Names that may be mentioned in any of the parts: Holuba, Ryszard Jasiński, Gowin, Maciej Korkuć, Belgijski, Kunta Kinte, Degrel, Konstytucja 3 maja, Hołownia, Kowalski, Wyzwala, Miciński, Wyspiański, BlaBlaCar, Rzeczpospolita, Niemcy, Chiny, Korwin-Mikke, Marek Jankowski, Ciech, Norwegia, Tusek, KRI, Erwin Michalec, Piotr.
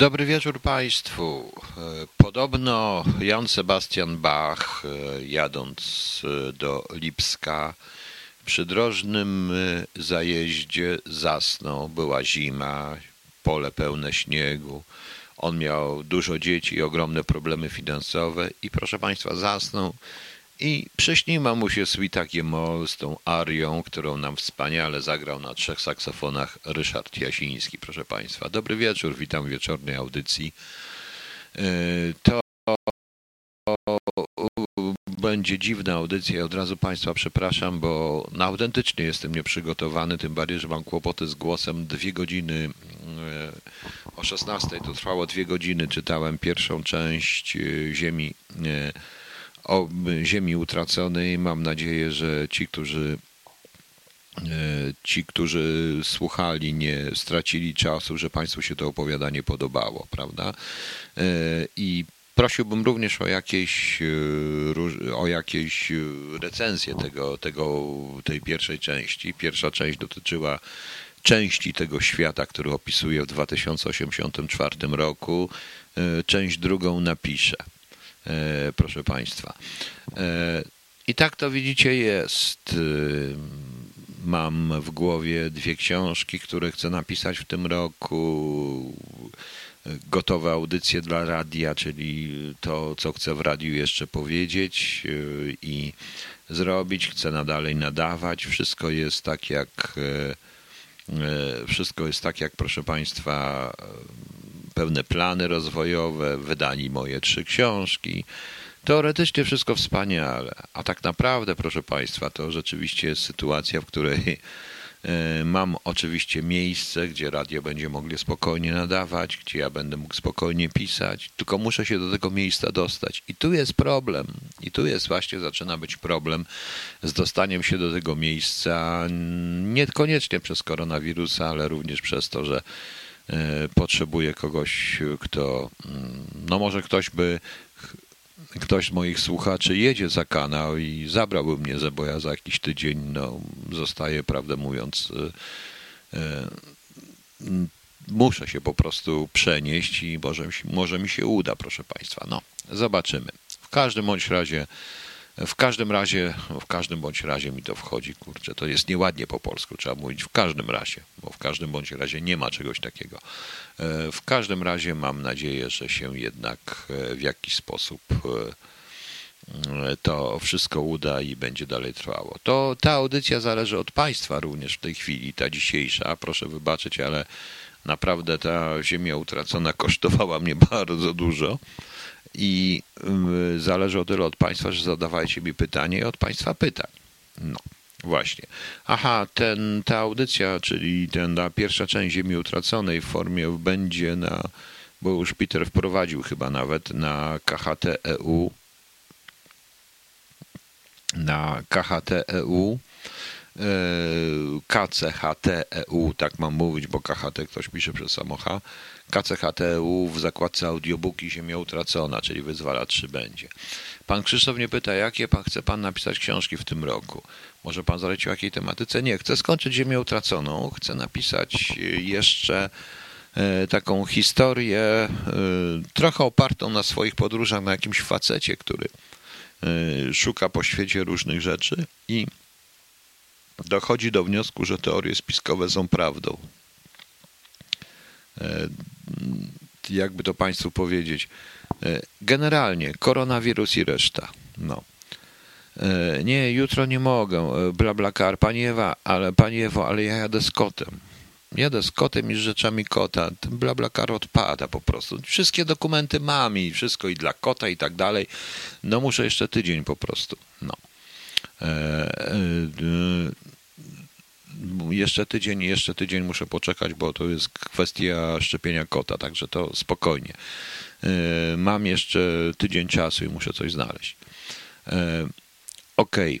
Dobry wieczór Państwu. Podobno Jan Sebastian Bach, jadąc do Lipska, przy drożnym zajeździe zasnął. Była zima, pole pełne śniegu. On miał dużo dzieci i ogromne problemy finansowe i proszę Państwa zasnął i przyśniła mu się Switakiemol z tą arią, którą nam wspaniale zagrał na 3 saksofonach Ryszard Jasiński. Proszę Państwa, dobry wieczór, witam w wieczornej audycji. To będzie dziwna audycja, od razu Państwa przepraszam, bo na autentycznie jestem nieprzygotowany, tym bardziej, że mam kłopoty z głosem. 2 godziny, o 16:00 to trwało 2 godziny, czytałem pierwszą część Ziemi Utraconej. Mam nadzieję, że ci, którzy słuchali, nie stracili czasu, że Państwu się to opowiadanie podobało, prawda? I prosiłbym również o jakieś recenzje tej pierwszej części. Pierwsza część dotyczyła części tego świata, który opisuję w 2084 roku. Część drugą napiszę. Proszę Państwa. I tak to widzicie jest. Mam w głowie 2 książki, które chcę napisać w tym roku. Gotowe audycje dla radia, czyli to, co chcę w radiu jeszcze powiedzieć i zrobić. Chcę nadal nadawać. Wszystko jest tak jak, proszę Państwa, pewne plany rozwojowe, wydali moje 3 książki. Teoretycznie wszystko wspaniale, a tak naprawdę, proszę Państwa, to rzeczywiście jest sytuacja, w której mam oczywiście miejsce, gdzie radio będzie mogli spokojnie nadawać, gdzie ja będę mógł spokojnie pisać, tylko muszę się do tego miejsca dostać. I tu jest problem. I tu jest właśnie, zaczyna być problem z dostaniem się do tego miejsca, niekoniecznie przez koronawirusa, ale również przez to, że potrzebuję kogoś, kto, no może ktoś z moich słuchaczy jedzie za kanał i zabrałby mnie, bo ja za jakiś tydzień zostaję, prawdę mówiąc, muszę się po prostu przenieść i może mi się uda, proszę Państwa. No, zobaczymy. W każdym bądź razie mi to wchodzi, kurczę, to jest nieładnie po polsku, trzeba mówić w każdym razie, bo w każdym bądź razie nie ma czegoś takiego. W każdym razie mam nadzieję, że się jednak w jakiś sposób to wszystko uda i będzie dalej trwało. To ta audycja zależy od Państwa również w tej chwili, ta dzisiejsza, proszę wybaczyć, ale naprawdę ta Ziemia Utracona kosztowała mnie bardzo dużo. I zależy o tyle od Państwa, że zadawajcie mi pytanie i od Państwa pytań. No, właśnie. Aha, ta audycja, czyli ta pierwsza część Ziemi Utraconej w formie będzie na, bo już Peter wprowadził chyba nawet, na KHT.EU. Na KHT.EU. KCHT.EU, tak mam mówić, bo KHT ktoś pisze przez samocha. KCHT.EU w zakładce audiobooki Ziemia Utracona, czyli Wyzwala 3 będzie. Pan Krzysztof mnie pyta, jakie chce Pan napisać książki w tym roku? Może Pan zalecić o jakiej tematyce? Nie, chcę skończyć Ziemię Utraconą, chcę napisać jeszcze taką historię trochę opartą na swoich podróżach, na jakimś facecie, który szuka po świecie różnych rzeczy i dochodzi do wniosku, że teorie spiskowe są prawdą. Jakby to Państwu powiedzieć, generalnie koronawirus i reszta. No. Nie, jutro nie mogę, BlaBlaCar, Pani Ewo, ale ja jadę z kotem. Jadę z kotem i z rzeczami kota. BlaBlaCar odpada po prostu. Wszystkie dokumenty mam i wszystko i dla kota i tak dalej. No muszę jeszcze tydzień po prostu. No. Jeszcze tydzień muszę poczekać, bo to jest kwestia szczepienia kota, także to spokojnie. Mam jeszcze tydzień czasu i muszę coś znaleźć. Okej.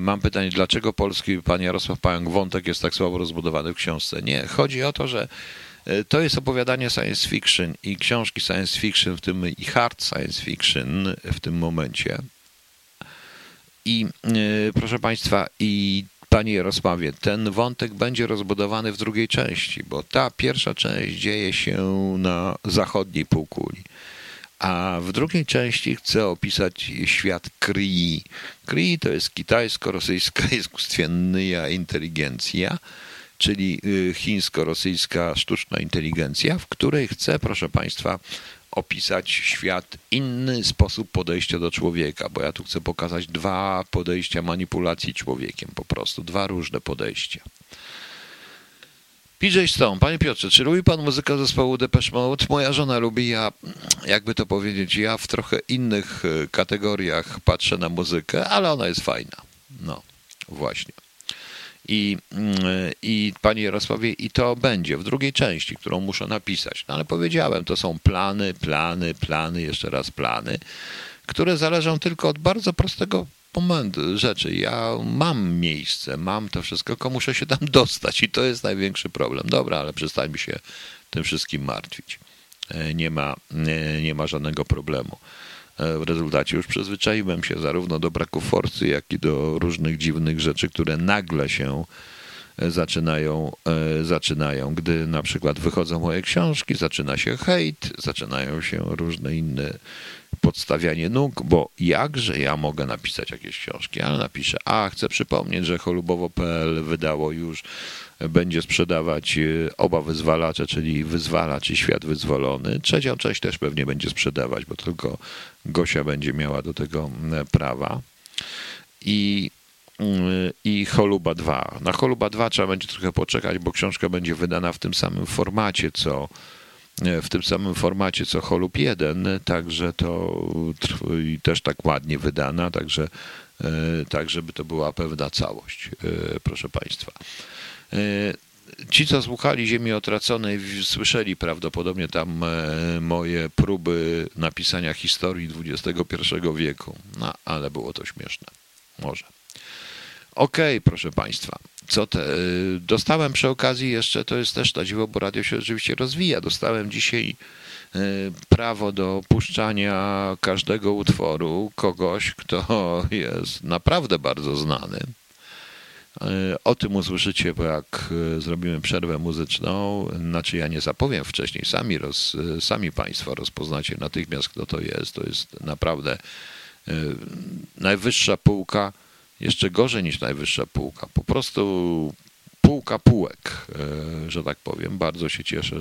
Mam pytanie, dlaczego polski pan Jarosław Pająk-Wątek jest tak słabo rozbudowany w książce? Nie, chodzi o to, że to jest opowiadanie science fiction i książki science fiction, w tym i hard science fiction w tym momencie. I proszę Państwa, i Panie Jarosławie, ten wątek będzie rozbudowany w drugiej części, bo ta pierwsza część dzieje się na zachodniej półkuli. A w drugiej części chcę opisać świat KRI. KRI to jest kitajsko-rosyjska iskustwienna inteligencja, czyli chińsko-rosyjska sztuczna inteligencja, w której chcę, proszę Państwa, opisać świat, inny sposób podejścia do człowieka, bo ja tu chcę pokazać dwa podejścia manipulacji człowiekiem, po prostu dwa różne podejścia. PJ Stone, panie Piotrze, czy lubi pan muzykę zespołu Depeche Mode? Moja żona lubi, ja, jakby to powiedzieć, ja w trochę innych kategoriach patrzę na muzykę, ale ona jest fajna. No, właśnie. I panie Jarosławie, i to będzie w drugiej części, którą muszę napisać. No ale powiedziałem, to są plany, jeszcze raz plany, które zależą tylko od bardzo prostego momentu rzeczy. Ja mam miejsce, mam to wszystko, tylko muszę się tam dostać i to jest największy problem. Dobra, ale przestańmy się tym wszystkim martwić. Nie ma żadnego problemu. W rezultacie już przyzwyczaiłem się zarówno do braku forsy, jak i do różnych dziwnych rzeczy, które nagle się zaczynają. Gdy na przykład wychodzą moje książki, zaczyna się hejt, zaczynają się różne inne podstawianie nóg, bo jakże ja mogę napisać jakieś książki, ale napiszę. A chcę przypomnieć, że Holubowo.pl wydało już, będzie sprzedawać oba wyzwalacze, czyli Wyzwalacz i Świat Wyzwolony. Trzecią część też pewnie będzie sprzedawać, bo tylko Gosia będzie miała do tego prawa. I Holuba 2. Na Holuba 2 trzeba będzie trochę poczekać, bo książka będzie wydana w tym samym formacie co Holub 1, także to i też tak ładnie wydana, tak żeby to była pewna całość, proszę Państwa. Ci, co słuchali Ziemi Utraconej, słyszeli prawdopodobnie tam moje próby napisania historii XXI wieku, no ale było to śmieszne, może. Okej, proszę Państwa, dostałem przy okazji jeszcze, to jest też na dziwo, bo radio się oczywiście rozwija, dostałem dzisiaj prawo do puszczania każdego utworu kogoś, kto jest naprawdę bardzo znany. O tym usłyszycie, bo jak zrobimy przerwę muzyczną, znaczy ja nie zapowiem wcześniej, sami Państwo rozpoznacie natychmiast, kto to jest naprawdę najwyższa półka, jeszcze gorzej niż najwyższa półka, po prostu półka półek, że tak powiem. Bardzo się cieszę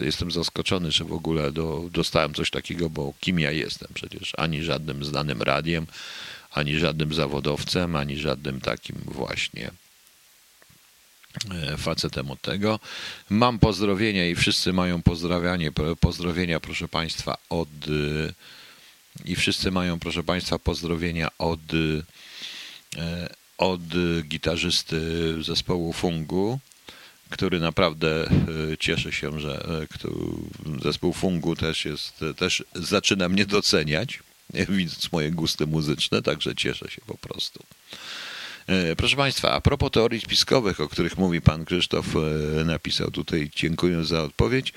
i jestem zaskoczony, że w ogóle dostałem coś takiego, bo kim ja jestem przecież? Ani żadnym znanym radiem, ani żadnym zawodowcem, ani żadnym takim właśnie facetem od tego. Mam pozdrowienia i wszyscy mają pozdrowienia, proszę Państwa, od gitarzysty zespołu Fungu, który naprawdę cieszy się, że zespół Fungu też zaczyna mnie doceniać, widząc moje gusty muzyczne, także cieszę się po prostu. Proszę Państwa, a propos teorii spiskowych, o których mówi Pan Krzysztof, napisał tutaj, dziękuję za odpowiedź,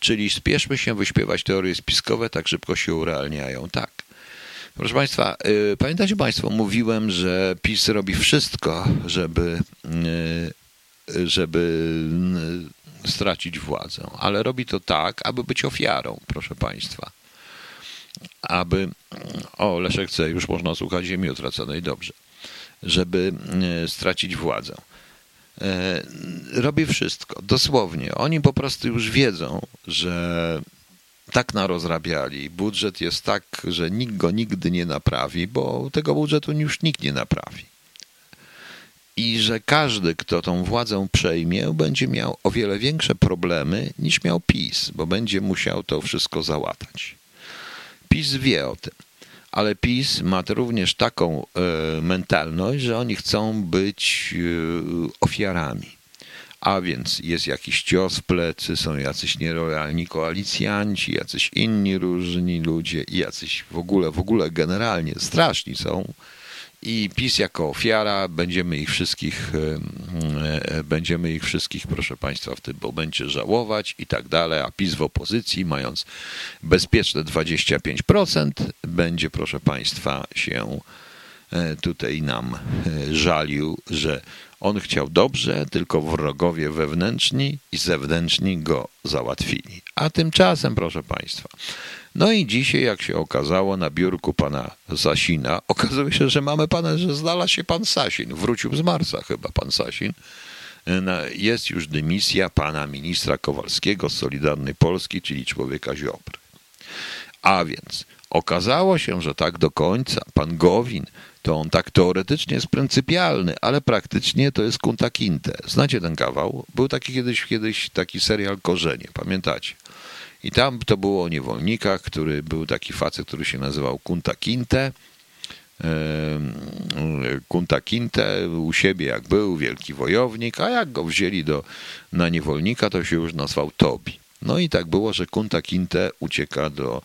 czyli spieszmy się wyśpiewać teorie spiskowe, tak szybko się urealniają, tak. Proszę Państwa, pamiętacie Państwo, mówiłem, że PiS robi wszystko, żeby stracić władzę, ale robi to tak, aby być ofiarą, proszę Państwa. Leszek C, już można słuchać Ziemi Utraconej, dobrze. Żeby stracić władzę. Robi wszystko, dosłownie. Oni po prostu już wiedzą, że tak narozrabiali. Budżet jest tak, że nikt go nigdy nie naprawi, bo tego budżetu już nikt nie naprawi. I że każdy, kto tą władzę przejmie, będzie miał o wiele większe problemy niż miał PiS, bo będzie musiał to wszystko załatać. PiS wie o tym. Ale PiS ma również taką mentalność, że oni chcą być ofiarami. A więc jest jakiś cios w plecy, są jacyś nielojalni koalicjanci, jacyś inni różni ludzie i jacyś w ogóle generalnie straszni są i PiS jako ofiara, będziemy ich wszystkich, proszę Państwa, w tym momencie żałować i tak dalej, a PiS w opozycji, mając bezpieczne 25%, będzie, proszę Państwa, się tutaj nam żalił, że on chciał dobrze, tylko wrogowie wewnętrzni i zewnętrzni go załatwili. A tymczasem, proszę Państwa, no i dzisiaj, jak się okazało, na biurku pana Sasina, okazuje się, że znalazł się pan Sasin, wrócił z Marsa chyba pan Sasin. Jest już dymisja pana ministra Kowalskiego z Solidarnej Polski, czyli człowieka Ziobry. A więc okazało się, że tak do końca pan Gowin, to on tak teoretycznie jest pryncypialny, ale praktycznie to jest kunta kinte. Znacie ten kawał? Był taki kiedyś taki serial Korzenie, pamiętacie? I tam to było o niewolnikach, który był taki facet, który się nazywał kunta kinte. Kunta Kinte u siebie jak był, wielki wojownik, a jak go wzięli na niewolnika, to się już nazwał Tobi. No i tak było, że kunta kinte ucieka do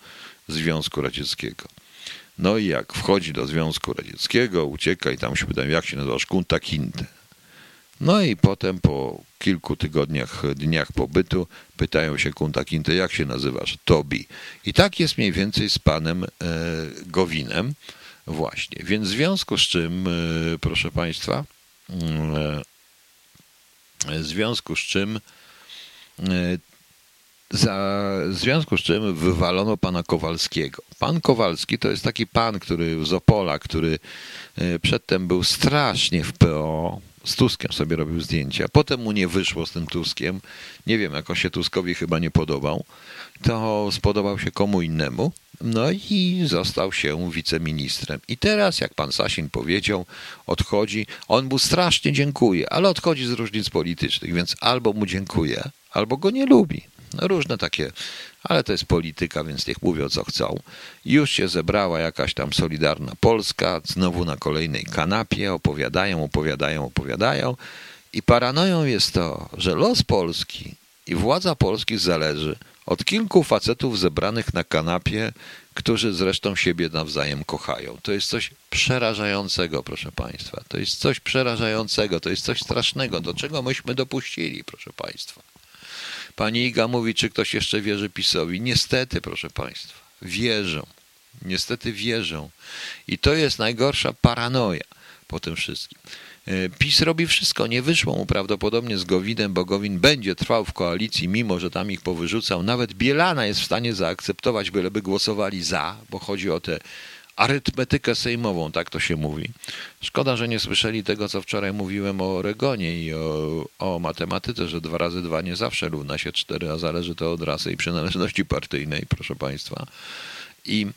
Związku Radzieckiego. No i jak wchodzi do Związku Radzieckiego, ucieka i tam się pytają, jak się nazywasz? Kunta Kinte. No i potem po kilku dniach pobytu pytają się kunta kinte, jak się nazywasz? Tobi. I tak jest mniej więcej z panem Gowinem właśnie. Więc w związku z czym, proszę Państwa, w związku z czym wywalono pana Kowalskiego. Pan Kowalski to jest taki pan, który z Opola, który przedtem był strasznie w PO, z Tuskiem sobie robił zdjęcia, potem mu nie wyszło z tym Tuskiem, nie wiem, jakoś się Tuskowi chyba nie podobał, to spodobał się komu innemu, no i został się wiceministrem. I teraz, jak pan Sasin powiedział, odchodzi, on mu strasznie dziękuje, ale odchodzi z różnic politycznych, więc albo mu dziękuję, albo go nie lubi. No różne takie, ale to jest polityka, więc niech mówią, co chcą. Już się zebrała jakaś tam Solidarna Polska, znowu na kolejnej kanapie, opowiadają. I paranoją jest to, że los Polski i władza Polski zależy od kilku facetów zebranych na kanapie, którzy zresztą siebie nawzajem kochają. To jest coś przerażającego, proszę Państwa. To jest coś strasznego, do czego myśmy dopuścili, proszę Państwa. Pani Iga mówi, czy ktoś jeszcze wierzy PiS-owi. Niestety, proszę Państwa, wierzą. Niestety wierzą. I to jest najgorsza paranoja po tym wszystkim. PiS robi wszystko. Nie wyszło mu prawdopodobnie z Gowinem, bo Gowin będzie trwał w koalicji, mimo że tam ich powyrzucał. Nawet Bielana jest w stanie zaakceptować, byleby głosowali za, bo chodzi o tę arytmetykę sejmową, tak to się mówi. Szkoda, że nie słyszeli tego, co wczoraj mówiłem o Oregonie i o matematyce, że 2 razy 2 nie zawsze równa się 4, a zależy to od rasy i przynależności partyjnej, proszę Państwa. I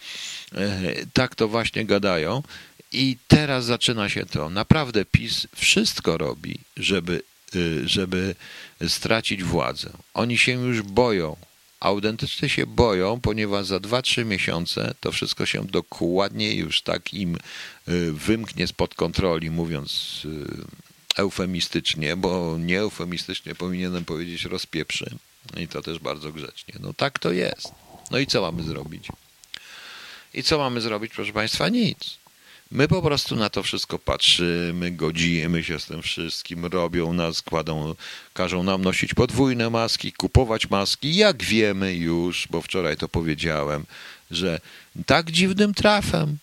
tak to właśnie gadają. I teraz zaczyna się to. Naprawdę PiS wszystko robi, żeby stracić władzę. Oni się już boją. Autentycznie się boją, ponieważ za 2-3 miesiące to wszystko się dokładnie już tak im wymknie spod kontroli, mówiąc eufemistycznie, bo nie eufemistycznie powinienem powiedzieć rozpieprzy i to też bardzo grzecznie. No tak to jest. No i co mamy zrobić? Proszę Państwa? Nic. My po prostu na to wszystko patrzymy, godzimy się z tym wszystkim, robią nas, każą nam nosić podwójne maski, kupować maski. Jak wiemy już, bo wczoraj to powiedziałem, że tak dziwnym trafem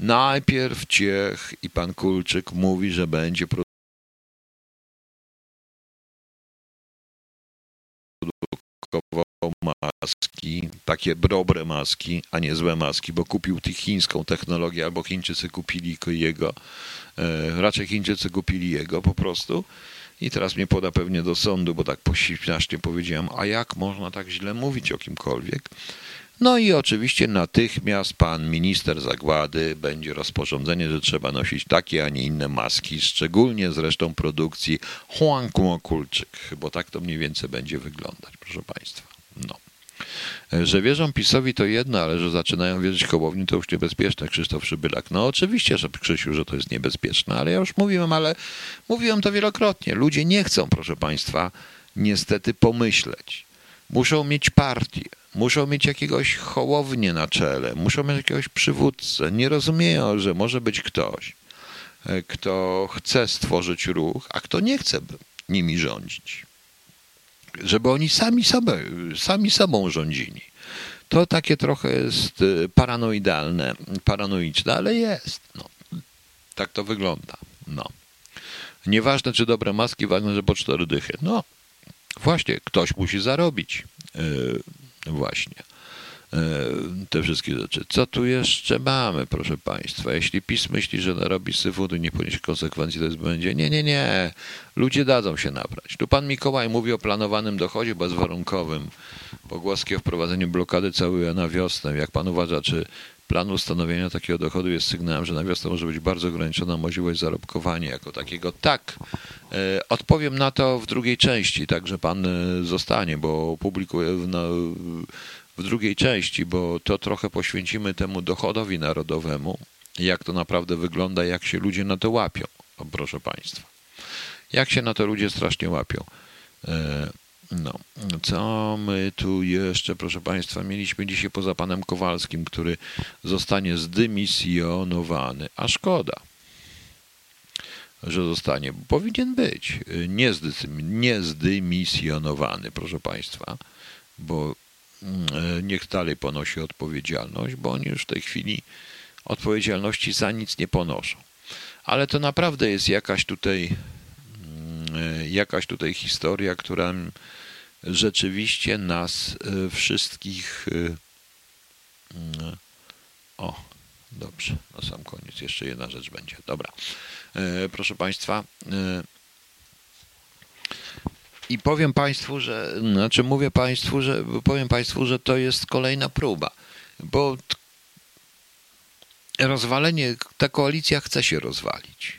najpierw Ciech i pan Kulczyk mówi, że będzie produkował maski, takie dobre maski, a nie złe maski, bo kupił chińską technologię, albo Chińczycy kupili jego, raczej Chińczycy kupili jego po prostu. I teraz mnie poda pewnie do sądu, bo tak pośmiesznie powiedziałem, a jak można tak źle mówić o kimkolwiek? No i oczywiście natychmiast pan minister Zagłady będzie rozporządzenie, że trzeba nosić takie, a nie inne maski, szczególnie zresztą produkcji Kulczyk, bo tak to mniej więcej będzie wyglądać, proszę Państwa. No. Że wierzą PiS-owi to jedno, ale że zaczynają wierzyć Hołowni to już niebezpieczne, Krzysztof Szybylak. No oczywiście, że Krzysiu, że to jest niebezpieczne, ale ja już mówiłem, to wielokrotnie. Ludzie nie chcą, proszę Państwa, niestety pomyśleć. Muszą mieć partię, muszą mieć jakiegoś Hołownię na czele, muszą mieć jakiegoś przywódcę. Nie rozumieją, że może być ktoś, kto chce stworzyć ruch, a kto nie chce nimi rządzić. Żeby oni sami sobą rządzili. To takie trochę jest paranoidalne, paranoiczne, ale jest. No. Tak to wygląda. No. Nieważne, czy dobre maski, ważne, że po 4 dychy. No właśnie, ktoś musi zarobić. Właśnie. Te wszystkie rzeczy. Co tu jeszcze mamy, proszę Państwa? Jeśli PiS myśli, że narobi syfu, to nie poniesie konsekwencji, to jest będzie. Nie. Ludzie dadzą się nabrać. Tu pan Mikołaj mówi o planowanym dochodzie bezwarunkowym. Pogłoski o wprowadzeniu blokady całują na wiosnę. Jak pan uważa, czy plan ustanowienia takiego dochodu jest sygnałem, że na wiosnę może być bardzo ograniczona możliwość zarobkowania jako takiego? Tak. Odpowiem na to w drugiej części, także pan zostanie, bo publikuję w drugiej części, bo to trochę poświęcimy temu dochodowi narodowemu, jak to naprawdę wygląda, jak się ludzie na to łapią, proszę Państwa. Jak się na to ludzie strasznie łapią. No, co my tu jeszcze, proszę Państwa, mieliśmy dzisiaj poza panem Kowalskim, który zostanie zdymisjonowany, a szkoda, że zostanie, bo powinien być nie zdymisjonowany, proszę Państwa, bo niech dalej ponosi odpowiedzialność, bo oni już w tej chwili odpowiedzialności za nic nie ponoszą. Ale to naprawdę jest jakaś tutaj historia, która rzeczywiście nas wszystkich... O, dobrze, na sam koniec jeszcze jedna rzecz będzie. Dobra, proszę Państwa... I powiem Państwu, że, powiem Państwu, że to jest kolejna próba, bo ta koalicja chce się rozwalić.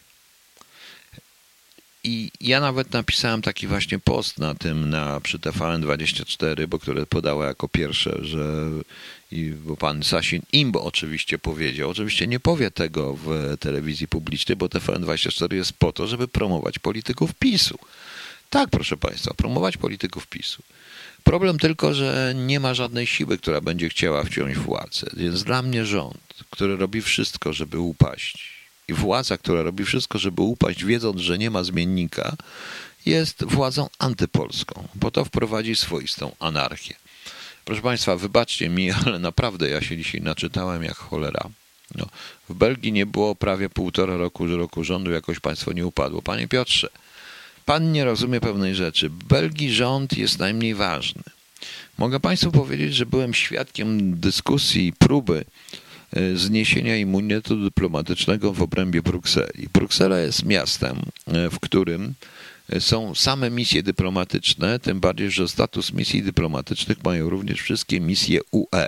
I ja nawet napisałem taki właśnie post na tym, przy TVN24, bo które podało jako pierwsze, że bo pan Sasin im oczywiście powiedział. Oczywiście nie powie tego w telewizji publicznej, bo TVN24 jest po to, żeby promować polityków PiS-u. Tak, proszę Państwa, promować polityków PiS-u. Problem tylko, że nie ma żadnej siły, która będzie chciała wciąć władzę. Więc dla mnie rząd, który robi wszystko, żeby upaść, i władza, która robi wszystko, żeby upaść, wiedząc, że nie ma zmiennika, jest władzą antypolską, bo to wprowadzi swoistą anarchię. Proszę Państwa, wybaczcie mi, ale naprawdę ja się dzisiaj naczytałem jak cholera. No, w Belgii nie było prawie 1,5 roku rządu, jakoś państwo nie upadło. Panie Piotrze, pan nie rozumie pewnej rzeczy. W Belgii rząd jest najmniej ważny. Mogę Państwu powiedzieć, że byłem świadkiem dyskusji i próby zniesienia immunitetu dyplomatycznego w obrębie Brukseli. Bruksela jest miastem, w którym są same misje dyplomatyczne, tym bardziej, że status misji dyplomatycznych mają również wszystkie misje UE.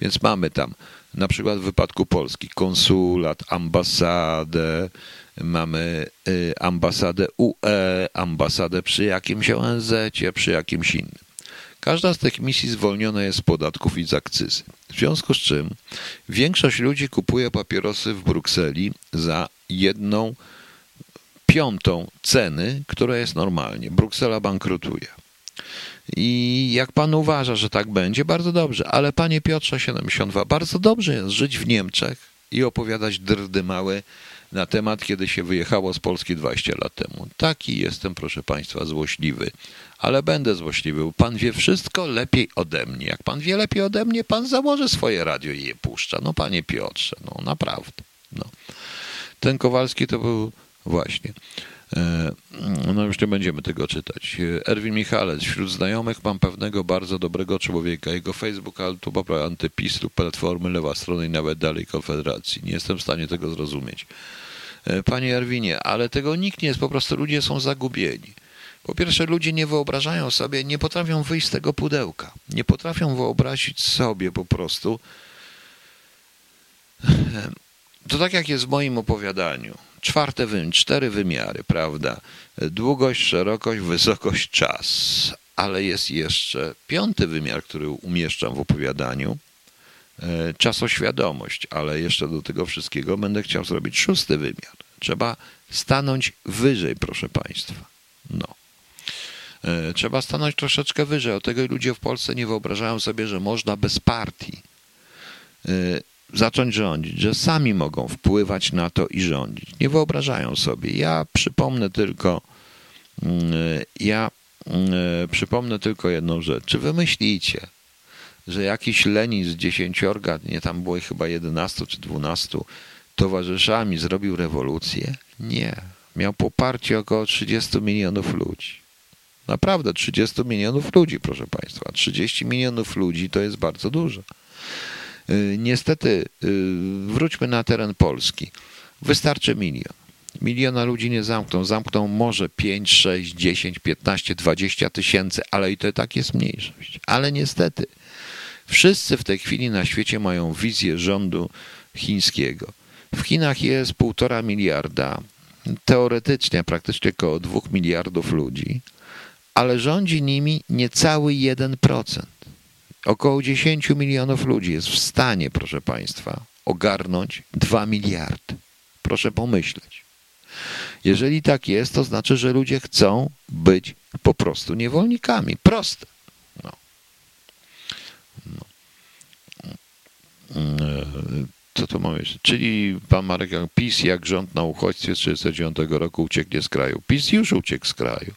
Więc mamy tam, na przykład w wypadku Polski, konsulat, ambasadę, mamy ambasadę UE, ambasadę przy jakimś ONZ-cie, przy jakimś innym. Każda z tych misji zwolniona jest z podatków i z akcyzy. W związku z czym większość ludzi kupuje papierosy w Brukseli za 1/5 ceny, która jest normalnie. Bruksela bankrutuje. I jak pan uważa, że tak będzie, bardzo dobrze. Ale panie Piotrze 72, bardzo dobrze jest żyć w Niemczech i opowiadać drdymały na temat, kiedy się wyjechało z Polski 20 lat temu. Taki jestem, proszę Państwa, złośliwy, ale będę złośliwy, bo Pan wie wszystko lepiej ode mnie. Jak Pan wie lepiej ode mnie, Pan założy swoje radio i je puszcza. No Panie Piotrze, no naprawdę. No. Ten Kowalski to był właśnie... No już nie będziemy tego czytać. Erwin Michalec. Wśród znajomych mam pewnego bardzo dobrego człowieka. Jego Facebook, YouTube, antypis lub Platformy, Lewa Strona i nawet dalej Konfederacji. Nie jestem w stanie tego zrozumieć. Panie Erwinie, ale tego nikt nie jest. Po prostu ludzie są zagubieni. Po pierwsze, ludzie nie wyobrażają sobie, nie potrafią wyjść z tego pudełka. Nie potrafią wyobrazić sobie po prostu. To tak jak jest w moim opowiadaniu. 4 wymiary, prawda? Długość, szerokość, wysokość, czas. Ale jest jeszcze 5 wymiar, który umieszczam w opowiadaniu. Czasoświadomość, ale jeszcze do tego wszystkiego będę chciał zrobić 6 wymiar. Trzeba stanąć wyżej, proszę Państwa. No. Trzeba stanąć troszeczkę wyżej. O tego ludzie w Polsce nie wyobrażają sobie, że można bez partii. zacząć rządzić, że sami mogą wpływać na to i rządzić. Nie wyobrażają sobie. Ja przypomnę tylko jedną rzecz. Czy wy myślicie, że jakiś Lenin z 10, nie, tam było ich chyba 11 czy 12 towarzyszami, zrobił rewolucję? Nie. Miał poparcie około 30 milionów ludzi. Naprawdę 30 milionów ludzi, proszę państwa. 30 milionów ludzi to jest bardzo dużo. Niestety, wróćmy na teren Polski. Wystarczy milion. Miliona ludzi nie zamkną. Zamkną może 5, 6, 10, 15, 20 tysięcy, ale i to tak jest mniejszość. Ale niestety, wszyscy w tej chwili na świecie mają wizję rządu chińskiego. W Chinach jest 1,5 miliarda, teoretycznie praktycznie około 2 miliardów ludzi, ale rządzi nimi niecały 1%. Około 10 milionów ludzi jest w stanie, proszę państwa, ogarnąć 2 miliardy. Proszę pomyśleć. Jeżeli tak jest, to znaczy, że ludzie chcą być po prostu niewolnikami. Proste. Co to mamy? Czyli pan Marek, PiS jak rząd na uchodźstwie z 1939 roku ucieknie z kraju. PiS już uciekł z kraju.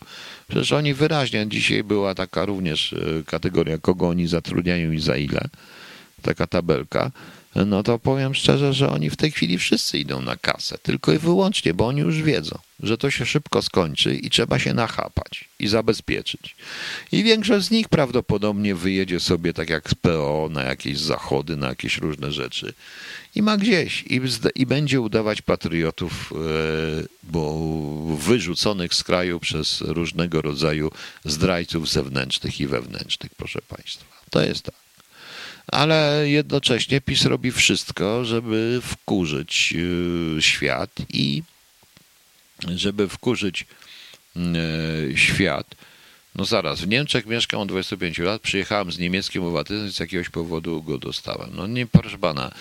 Przecież oni wyraźnie, dzisiaj była taka również kategoria, kogo oni zatrudniają i za ile, taka tabelka, no to powiem szczerze, że oni w tej chwili wszyscy idą na kasę, tylko i wyłącznie, bo oni już wiedzą, że to się szybko skończy i trzeba się nachapać i zabezpieczyć. I większość z nich prawdopodobnie wyjedzie sobie tak jak z PO na jakieś zachody, na jakieś różne rzeczy i ma gdzieś i będzie udawać patriotów, bo wyrzuconych z kraju przez różnego rodzaju zdrajców zewnętrznych i wewnętrznych, proszę państwa. To jest tak. Ale jednocześnie PiS robi wszystko, żeby wkurzyć świat i żeby wkurzyć świat. No zaraz, w Niemczech mieszkam od 25 lat, przyjechałem z niemieckim obywatelstwem, z jakiegoś powodu go dostałem. No nie, proszę pana,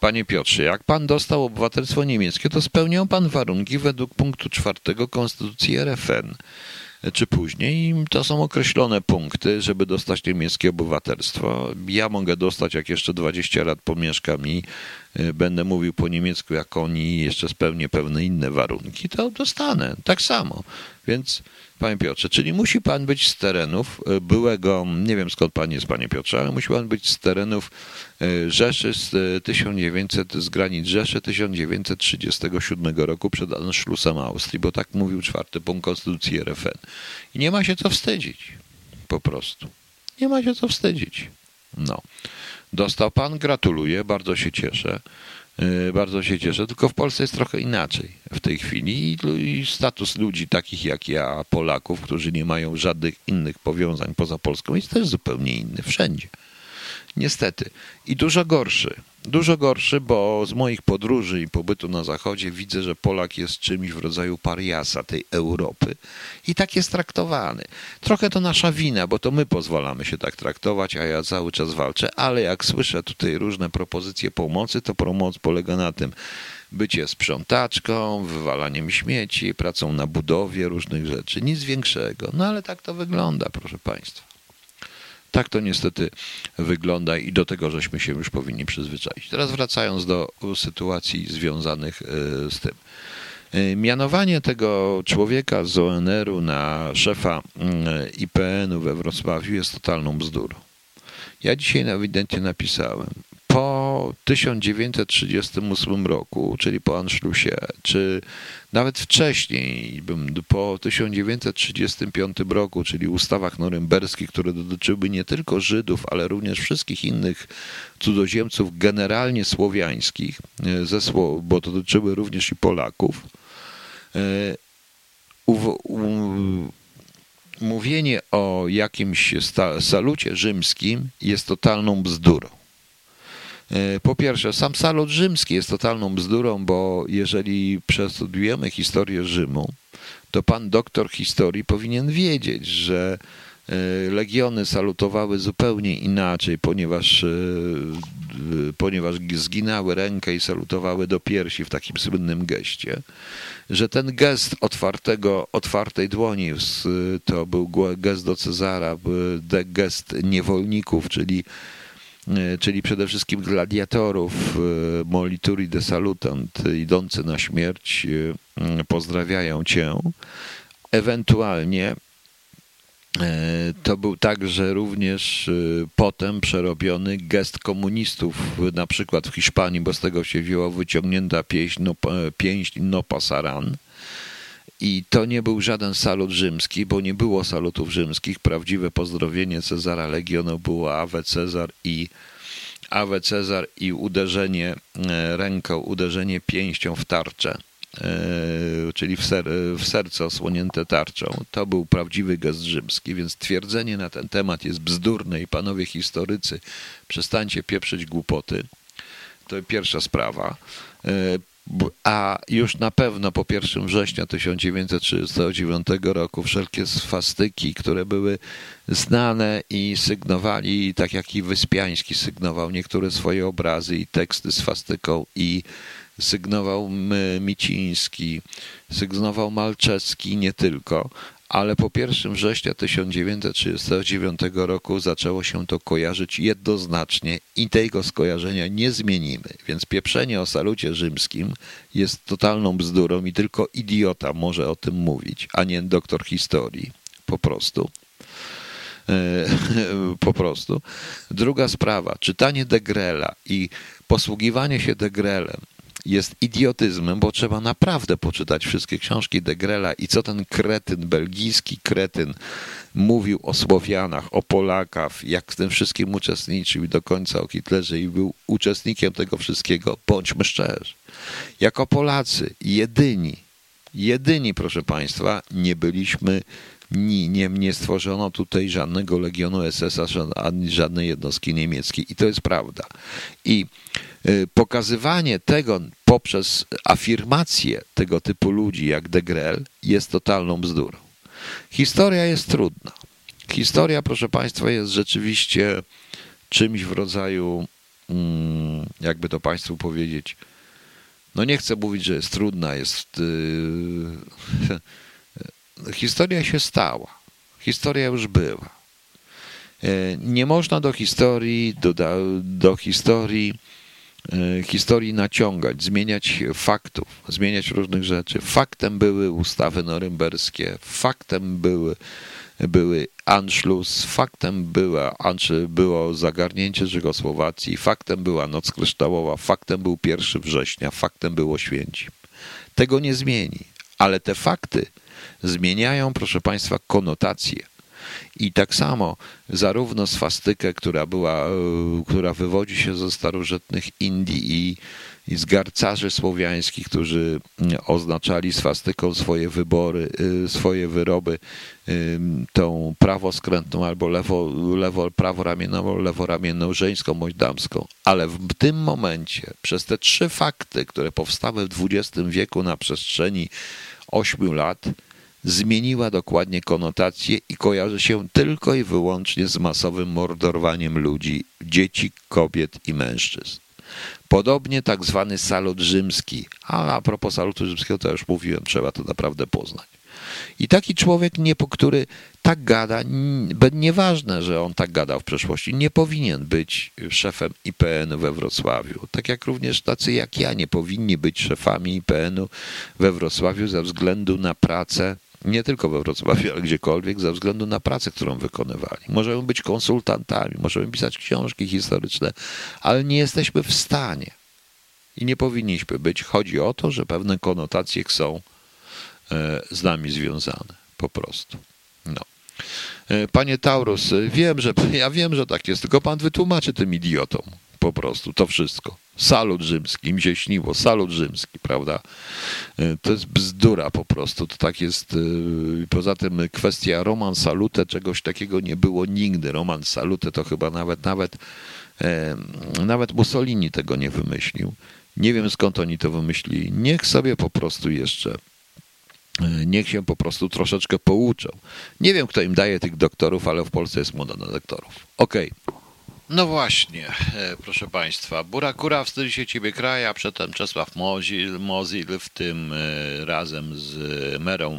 panie Piotrze, jak pan dostał obywatelstwo niemieckie, to spełniał pan warunki według punktu 4 Konstytucji RFN. Czy później. To są określone punkty, żeby dostać niemieckie obywatelstwo. Ja mogę dostać, jak jeszcze 20 lat pomieszkam i będę mówił po niemiecku jak oni, jeszcze spełnię pewne inne warunki, to dostanę. Tak samo. Więc, panie Piotrze, czyli musi pan być z terenów byłego, nie wiem skąd pan jest, panie Piotrze, ale musi pan być z terenów Rzeszy z granic Rzeszy 1937 roku przed anszlusem Austrii, bo tak mówił 4 punkt Konstytucji RFN. I nie ma się co wstydzić. Po prostu. Nie ma się co wstydzić. No. Dostał pan, gratuluję, bardzo się cieszę. Tylko w Polsce jest trochę inaczej w tej chwili i status ludzi takich jak ja, Polaków, którzy nie mają żadnych innych powiązań poza Polską, jest też zupełnie inny wszędzie. Niestety. I dużo gorszy, bo z moich podróży i pobytu na Zachodzie widzę, że Polak jest czymś w rodzaju pariasa tej Europy i tak jest traktowany. Trochę to nasza wina, bo to my pozwalamy się tak traktować, a ja cały czas walczę, ale jak słyszę tutaj różne propozycje pomocy, to pomoc polega na tym bycie sprzątaczką, wywalaniem śmieci, pracą na budowie różnych rzeczy, nic większego. No ale tak to wygląda, proszę państwa. Tak to niestety wygląda i do tego żeśmy się już powinni przyzwyczaić. Teraz wracając do sytuacji związanych z tym. Mianowanie tego człowieka z ONR-u na szefa IPN-u we Wrocławiu jest totalną bzdurą. Ja dzisiaj ewidentnie napisałem. Po 1938 roku, czyli po anschlussie, czy nawet wcześniej, po 1935 roku, czyli ustawach norymberskich, które dotyczyły nie tylko Żydów, ale również wszystkich innych cudzoziemców, generalnie słowiańskich, bo dotyczyły również i Polaków, mówienie o jakimś salucie rzymskim jest totalną bzdurą. Po pierwsze, sam salut rzymski jest totalną bzdurą, bo jeżeli przestudujemy historię Rzymu, to pan doktor historii powinien wiedzieć, że legiony salutowały zupełnie inaczej, ponieważ zginały rękę i salutowały do piersi w takim słynnym geście, że ten gest otwartej dłoni to był gest do Cezara, gest niewolników, czyli czyli przede wszystkim gladiatorów, Molituri de Salutant, idący na śmierć, pozdrawiają cię. Ewentualnie to był także również potem przerobiony gest komunistów, na przykład w Hiszpanii, bo z tego się wzięła wyciągnięta pięść no pasaran. I to nie był żaden salut rzymski, bo nie było salutów rzymskich. Prawdziwe pozdrowienie Cezara Legionu było Ave Cezar i uderzenie ręką, uderzenie pięścią w tarczę, czyli w serce osłonięte tarczą. To był prawdziwy gest rzymski, więc twierdzenie na ten temat jest bzdurne i panowie historycy, przestańcie pieprzyć głupoty. To pierwsza sprawa. A już na pewno po 1 września 1939 roku wszelkie swastyki, które były znane i sygnowali, tak jak i Wyspiański sygnował niektóre swoje obrazy i teksty swastyką, i sygnował Miciński, sygnował Malczewski, nie tylko, ale po 1 września 1939 roku zaczęło się to kojarzyć jednoznacznie i tego skojarzenia nie zmienimy. Więc pieprzenie o salucie rzymskim jest totalną bzdurą i tylko idiota może o tym mówić, a nie doktor historii. Po prostu. Druga sprawa, czytanie Degrela i posługiwanie się Degrelem jest idiotyzmem, bo trzeba naprawdę poczytać wszystkie książki Degrela i co ten kretyn, belgijski kretyn, mówił o Słowianach, o Polakach, jak w tym wszystkim uczestniczył i do końca o Hitlerze i był uczestnikiem tego wszystkiego. Bądźmy szczerzy. Jako Polacy jedyni, proszę Państwa, nie byliśmy, nie stworzono tutaj żadnego legionu SS-a, ani żadnej jednostki niemieckiej. I to jest prawda. I pokazywanie tego poprzez afirmację tego typu ludzi jak Degrel jest totalną bzdurą. Historia jest trudna. Historia, proszę Państwa, jest rzeczywiście czymś w rodzaju, jakby to Państwu powiedzieć, no nie chcę mówić, że jest trudna, jest... Historia się stała. Historia już była. Nie można do historii naciągać, zmieniać faktów, zmieniać różnych rzeczy. Faktem były ustawy norymberskie, faktem były Anschluss, faktem było zagarnięcie Czechosłowacji, faktem była Noc Kryształowa, faktem był 1 września, faktem było Święcim. Tego nie zmieni, ale te fakty zmieniają, proszę Państwa, konotacje. I tak samo zarówno swastykę, która wywodzi się ze starożytnych Indii i z garcarzy słowiańskich, którzy oznaczali swastyką swoje wyroby, tą prawoskrętną albo praworamienną, leworamienną, żeńską bądź damską. Ale w tym momencie przez te trzy fakty, które powstały w XX wieku na przestrzeni 8 lat, zmieniła dokładnie konotację i kojarzy się tylko i wyłącznie z masowym mordowaniem ludzi, dzieci, kobiet i mężczyzn. Podobnie tak zwany salut rzymski, ale a propos salutu rzymskiego to już mówiłem, trzeba to naprawdę poznać. I taki człowiek, który tak gada, nieważne, że on tak gadał w przeszłości, nie powinien być szefem IPN-u we Wrocławiu. Tak jak również tacy jak ja nie powinni być szefami IPN-u we Wrocławiu ze względu na pracę, nie tylko we Wrocławiu, ale gdziekolwiek, ze względu na pracę, którą wykonywali. Możemy być konsultantami, możemy pisać książki historyczne, ale nie jesteśmy w stanie i nie powinniśmy być. Chodzi o to, że pewne konotacje są z nami związane, po prostu. No. Panie Taurus, ja wiem, że tak jest, tylko pan wytłumaczy tym idiotom, po prostu, to wszystko. Salut rzymski, mi się śniło, salut rzymski, prawda? To jest bzdura po prostu, to tak jest. Poza tym kwestia Roman Salute, czegoś takiego nie było nigdy. Roman Salute to chyba nawet Mussolini tego nie wymyślił. Nie wiem, skąd oni to wymyślili. Niech się po prostu troszeczkę pouczą. Nie wiem, kto im daje tych doktorów, ale w Polsce jest moda na doktorów. Okej. No właśnie, proszę Państwa. Burakura wstydzi się Ciebie kraja, przedtem Czesław Mozil, w tym razem z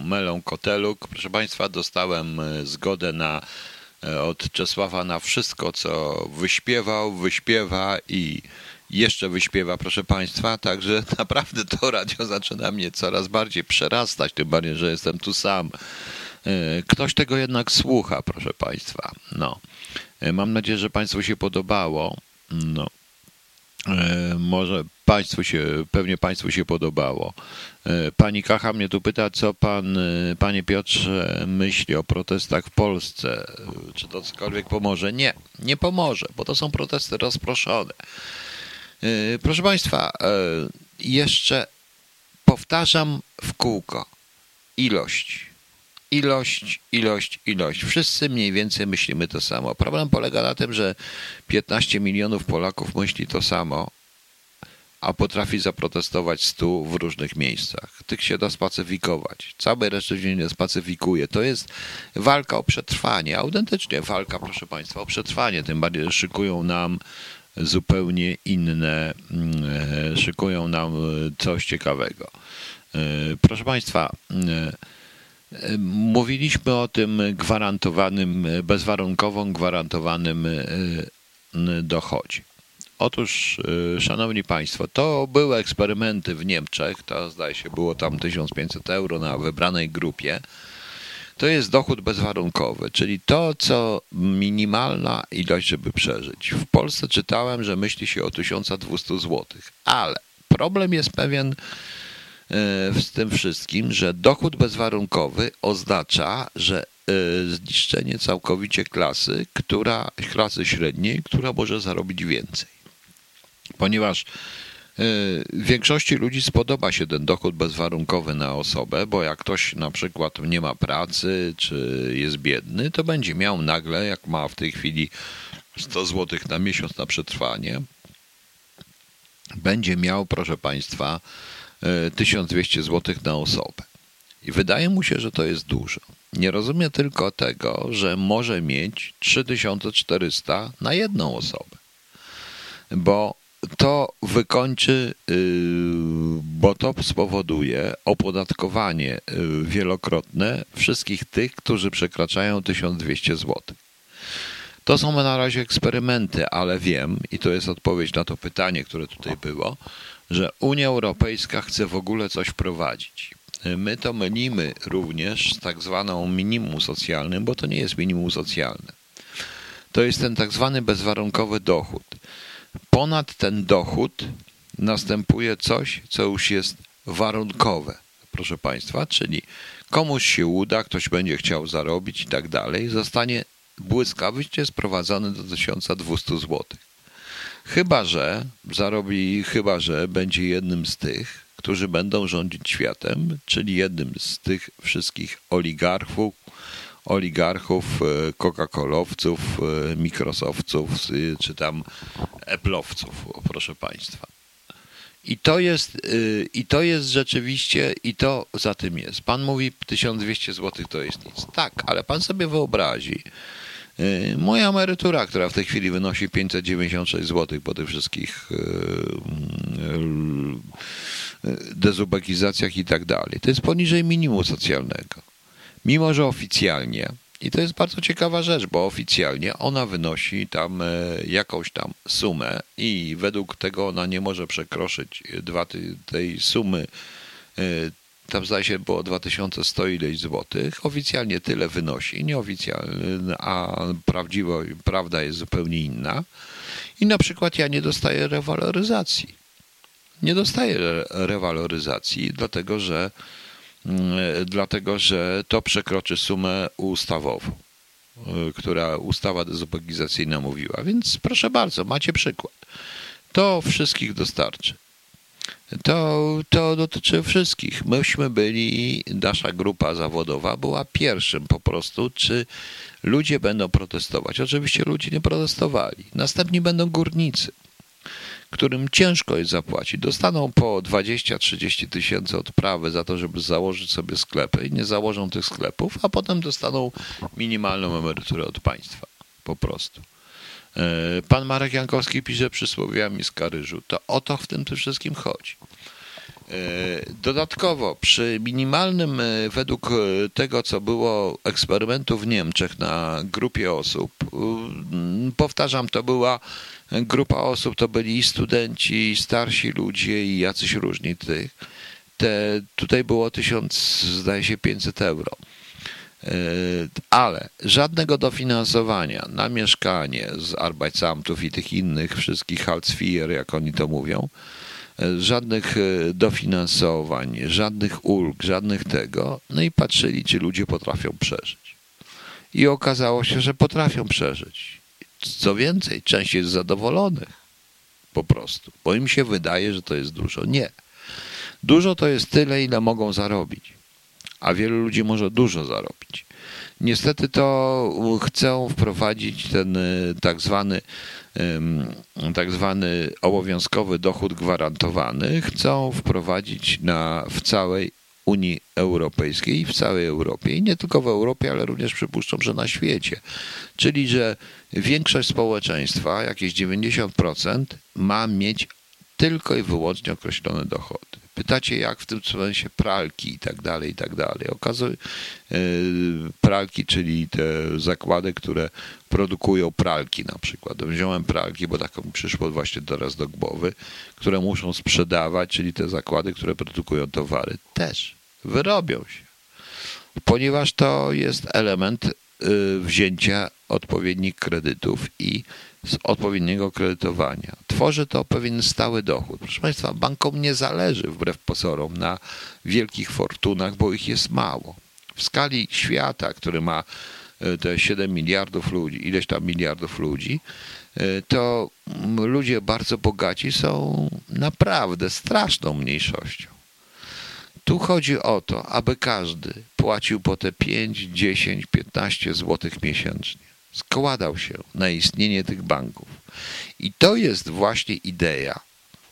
Melą Koteluk. Proszę Państwa, dostałem zgodę na od Czesława na wszystko, co wyśpiewał, wyśpiewa i jeszcze wyśpiewa, proszę Państwa, także naprawdę to radio zaczyna mnie coraz bardziej przerastać, tym bardziej, że jestem tu sam. Ktoś tego jednak słucha, proszę Państwa. No. Mam nadzieję, że Państwu się podobało. No. Może pewnie Państwu się podobało. Pani Kacha mnie tu pyta, co pan, panie Piotrze, myśli o protestach w Polsce. Czy to cokolwiek pomoże? Nie, nie pomoże, bo to są protesty rozproszone. Proszę Państwa, jeszcze powtarzam w kółko. Ilość. Wszyscy mniej więcej myślimy to samo. Problem polega na tym, że 15 milionów Polaków myśli to samo, a potrafi zaprotestować 100 w różnych miejscach. Tych się da spacyfikować. Całej reszty się nie spacyfikuje. To jest walka o przetrwanie. Autentycznie walka, proszę Państwa, o przetrwanie. Tym bardziej, że szykują nam zupełnie inne, szykują nam coś ciekawego. Proszę Państwa, mówiliśmy o tym gwarantowanym, bezwarunkowym gwarantowanym dochodzie. Otóż, szanowni państwo, to były eksperymenty w Niemczech, to zdaje się było tam 1500 euro na wybranej grupie. To jest dochód bezwarunkowy, czyli to, co minimalna ilość, żeby przeżyć. W Polsce czytałem, że myśli się o 1200 zł, ale problem jest pewien z tym wszystkim, że dochód bezwarunkowy oznacza, że zniszczenie całkowicie klasy średniej, która może zarobić więcej. Ponieważ większości ludzi spodoba się ten dochód bezwarunkowy na osobę, bo jak ktoś na przykład nie ma pracy czy jest biedny, to będzie miał nagle, jak ma w tej chwili 100 zł na miesiąc na przetrwanie, będzie miał, proszę Państwa, 1200 zł na osobę. I wydaje mu się, że to jest dużo. Nie rozumie tylko tego, że może mieć 3400 na jedną osobę, bo to spowoduje opodatkowanie wielokrotne wszystkich tych, którzy przekraczają 1200 zł. To są na razie eksperymenty, ale wiem, i to jest odpowiedź na to pytanie, które tutaj było, że Unia Europejska chce w ogóle coś wprowadzić. My to mylimy również z tak zwaną minimum socjalnym, bo to nie jest minimum socjalne. To jest ten tak zwany bezwarunkowy dochód. Ponad ten dochód następuje coś, co już jest warunkowe, proszę Państwa, czyli komuś się uda, ktoś będzie chciał zarobić i tak dalej, zostanie błyskawicznie sprowadzony do 1200 zł. Chyba że będzie jednym z tych, którzy będą rządzić światem, czyli jednym z tych wszystkich oligarchów, Coca-Colowców, Microsoftców czy tam Apple'owców, proszę Państwa. I to jest rzeczywiście, i to za tym jest. Pan mówi 1200 zł to jest nic. Tak, ale pan sobie wyobrazi, moja emerytura, która w tej chwili wynosi 596 zł po tych wszystkich dezubekizacjach i tak dalej, to jest poniżej minimum socjalnego. Mimo że oficjalnie, i to jest bardzo ciekawa rzecz, bo oficjalnie ona wynosi tam jakąś tam sumę i według tego ona nie może przekroczyć tej sumy, tam zdaje się było 2100 ileś złotych, oficjalnie tyle wynosi, nieoficjalnie, a prawda jest zupełnie inna. I na przykład ja nie dostaję rewaloryzacji. Nie dostaję rewaloryzacji, dlatego że to przekroczy sumę ustawową, która ustawa dezubekizacyjna mówiła. Więc proszę bardzo, macie przykład. To wszystkich dostarczy. To dotyczy wszystkich. Myśmy byli, nasza grupa zawodowa była pierwszym po prostu, czy ludzie będą protestować. Oczywiście ludzie nie protestowali. Następni będą górnicy, którym ciężko jest zapłacić. Dostaną po 20-30 tysięcy odprawy za to, żeby założyć sobie sklepy i nie założą tych sklepów, a potem dostaną minimalną emeryturę od państwa. Po prostu. Pan Marek Jankowski pisze przysłowiami z Karyżu. To o to w tym wszystkim chodzi. Dodatkowo przy minimalnym, według tego co było, eksperymentu w Niemczech na grupie osób, powtarzam, to była grupa osób, to byli i studenci, i starsi ludzie, i jacyś różni tych. Tutaj było 1500 euro. Ale żadnego dofinansowania na mieszkanie z Arbeitsamtów i tych innych wszystkich Hartz-IV, jak oni to mówią, żadnych dofinansowań, żadnych ulg, żadnych tego. No i patrzyli, czy ludzie potrafią przeżyć. I okazało się, że potrafią przeżyć. Co więcej, część jest zadowolonych po prostu, bo im się wydaje, że to jest dużo. Nie. Dużo to jest tyle, ile mogą zarobić. A wielu ludzi może dużo zarobić. Niestety to chcą wprowadzić ten tak zwany obowiązkowy dochód gwarantowany. Chcą wprowadzić w całej Unii Europejskiej i w całej Europie. I nie tylko w Europie, ale również przypuszczam, że na świecie. Czyli, że większość społeczeństwa, jakieś 90%, ma mieć tylko i wyłącznie określone dochody. Pytacie, jak w tym sensie pralki i tak dalej. Pralki, czyli te zakłady, które produkują pralki na przykład. Wziąłem pralki, bo tak mi przyszło właśnie teraz do głowy, które muszą sprzedawać, czyli te zakłady, które produkują towary. Też wyrobią się, ponieważ to jest element wzięcia odpowiednich kredytów i z odpowiedniego kredytowania. Tworzy to pewien stały dochód. Proszę Państwa, bankom nie zależy wbrew pozorom na wielkich fortunach, bo ich jest mało. W skali świata, który ma te 7 miliardów ludzi, ileś tam miliardów ludzi, to ludzie bardzo bogaci są naprawdę straszną mniejszością. Tu chodzi o to, aby każdy płacił po te 5, 10, 15 zł miesięcznie. Składał się na istnienie tych banków. I to jest właśnie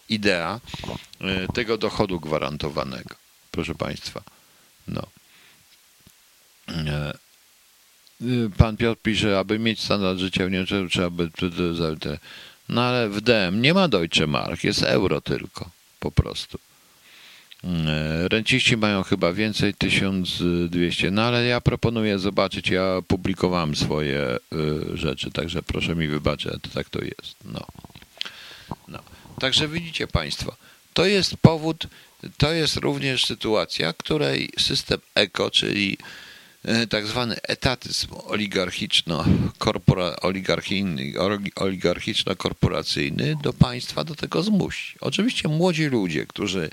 idea tego dochodu gwarantowanego. Proszę Państwa. No. Pan Piotr pisze, aby mieć standard życia w Niemczech, trzeba by... No ale w DM nie ma Deutsche Mark, jest euro tylko, po prostu. Renciści mają chyba więcej, 1200, no ale ja proponuję zobaczyć, ja publikowałem swoje rzeczy, także proszę mi wybaczyć, to tak to jest. No. Także widzicie Państwo, to jest powód, to jest również sytuacja, której system eko, czyli tak zwany etatyzm oligarchiczno-korporacyjny do państwa do tego zmusi. Oczywiście młodzi ludzie, którzy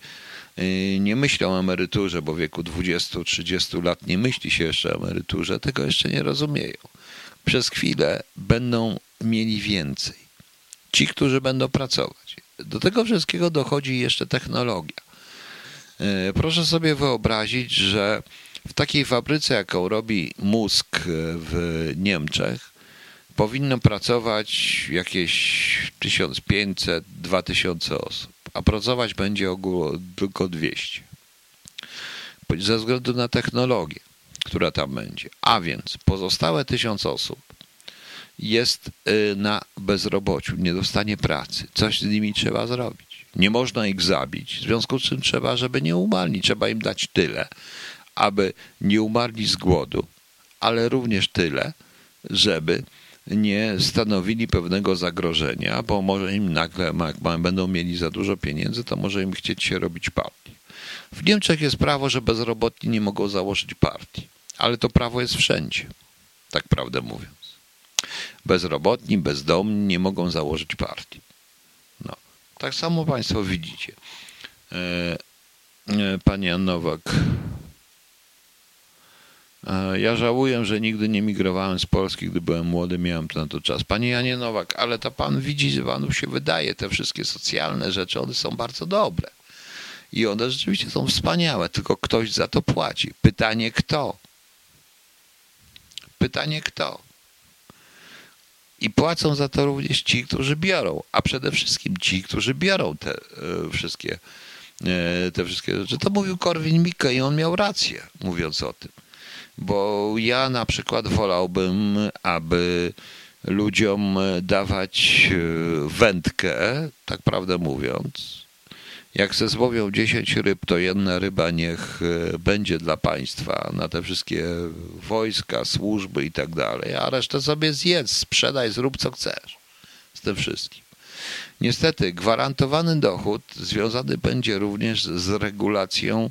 nie myślą o emeryturze, bo w wieku 20-30 lat nie myśli się jeszcze o emeryturze, tego jeszcze nie rozumieją. Przez chwilę będą mieli więcej. Ci, którzy będą pracować. Do tego wszystkiego dochodzi jeszcze technologia. Proszę sobie wyobrazić, że w takiej fabryce, jaką robi Musk w Niemczech, powinno pracować jakieś 1500-2000 osób, a pracować będzie ogółem tylko 200. Ze względu na technologię, która tam będzie. A więc pozostałe 1000 osób jest na bezrobociu, nie dostanie pracy. Coś z nimi trzeba zrobić. Nie można ich zabić, w związku z czym trzeba, żeby nie umarli. Trzeba im dać tyle, aby nie umarli z głodu, ale również tyle, żeby nie stanowili pewnego zagrożenia, bo może im nagle, jak będą mieli za dużo pieniędzy, to może im chcieć się robić partii. W Niemczech jest prawo, że bezrobotni nie mogą założyć partii, ale to prawo jest wszędzie, tak prawdę mówiąc. Bezrobotni, bezdomni nie mogą założyć partii. No. Tak samo Państwo widzicie. Pani Jan Nowak... Ja żałuję, że nigdy nie migrowałem z Polski, gdy byłem młody, miałem na to czas. Panie Janie Nowak, ale to pan widzi, że panu się wydaje, te wszystkie socjalne rzeczy, one są bardzo dobre. I one rzeczywiście są wspaniałe, tylko ktoś za to płaci. Pytanie kto? Pytanie kto? I płacą za to również ci, którzy biorą, a przede wszystkim ci, którzy biorą te wszystkie rzeczy. To mówił Korwin-Mikke i on miał rację, mówiąc o tym. Bo ja na przykład wolałbym, aby ludziom dawać wędkę, tak prawdę mówiąc, Jak se złowią 10 ryb, to jedna ryba niech będzie dla państwa na te wszystkie wojska, służby i tak dalej, a resztę sobie zjedz, sprzedaj, zrób co chcesz z tym wszystkim. Niestety gwarantowany dochód związany będzie również z regulacją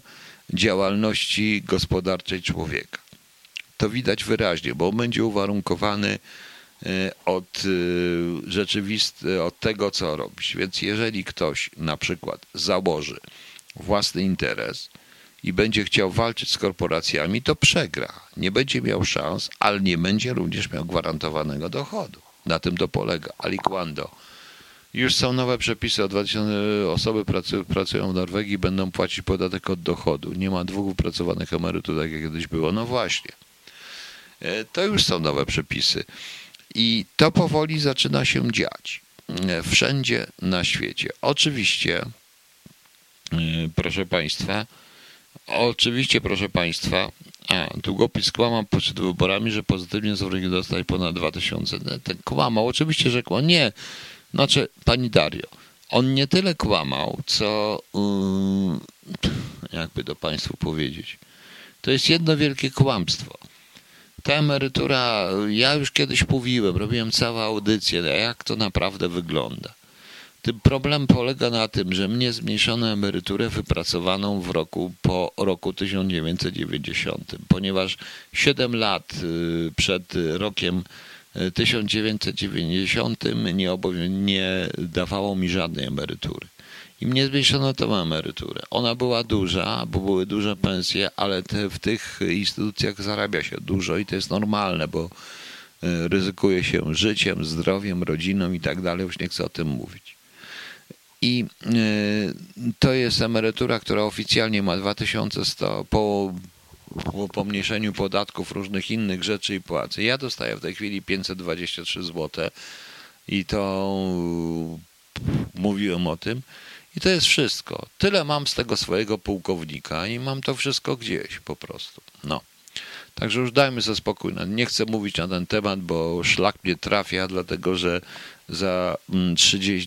działalności gospodarczej człowieka. To widać wyraźnie, bo on będzie uwarunkowany od tego, co robisz. Więc jeżeli ktoś na przykład założy własny interes i będzie chciał walczyć z korporacjami, to przegra. Nie będzie miał szans, ale nie będzie również miał gwarantowanego dochodu. Na tym to polega. Aliquando. Już są nowe przepisy. O 2000 osoby pracują w Norwegii i będą płacić podatek od dochodu. Nie ma dwóch wypracowanych emerytów, tak jak kiedyś było. No właśnie. To już są nowe przepisy. I to powoli zaczyna się dziać wszędzie na świecie. Oczywiście, proszę Państwa, długopis kłamał przed wyborami, że pozytywnie zwrócił dostać ponad 2000. Ten kłamał, oczywiście, że kłamał. Nie, znaczy, pani Dario, on nie tyle kłamał, co, jakby to Państwu powiedzieć, to jest jedno wielkie kłamstwo. Ta emerytura, ja już kiedyś mówiłem, robiłem całą audycję, jak to naprawdę wygląda. Ten problem polega na tym, że mnie zmniejszono emeryturę wypracowaną po roku 1990, ponieważ 7 lat przed rokiem 1990 nie dawało mi żadnej emerytury. I mnie zmniejszono tą emeryturę. Ona była duża, bo były duże pensje, ale w tych instytucjach zarabia się dużo i to jest normalne, bo ryzykuje się życiem, zdrowiem, rodziną i tak dalej. Już nie chcę o tym mówić. I to jest emerytura, która oficjalnie ma 2100 po pomniejszeniu podatków, różnych innych rzeczy i płacy. Ja dostaję w tej chwili 523 zł i to mówiłem o tym. I to jest wszystko. Tyle mam z tego swojego pułkownika i mam to wszystko gdzieś po prostu. No. Także już dajmy sobie spokój. Nie chcę mówić na ten temat, bo szlak mnie trafia, dlatego że za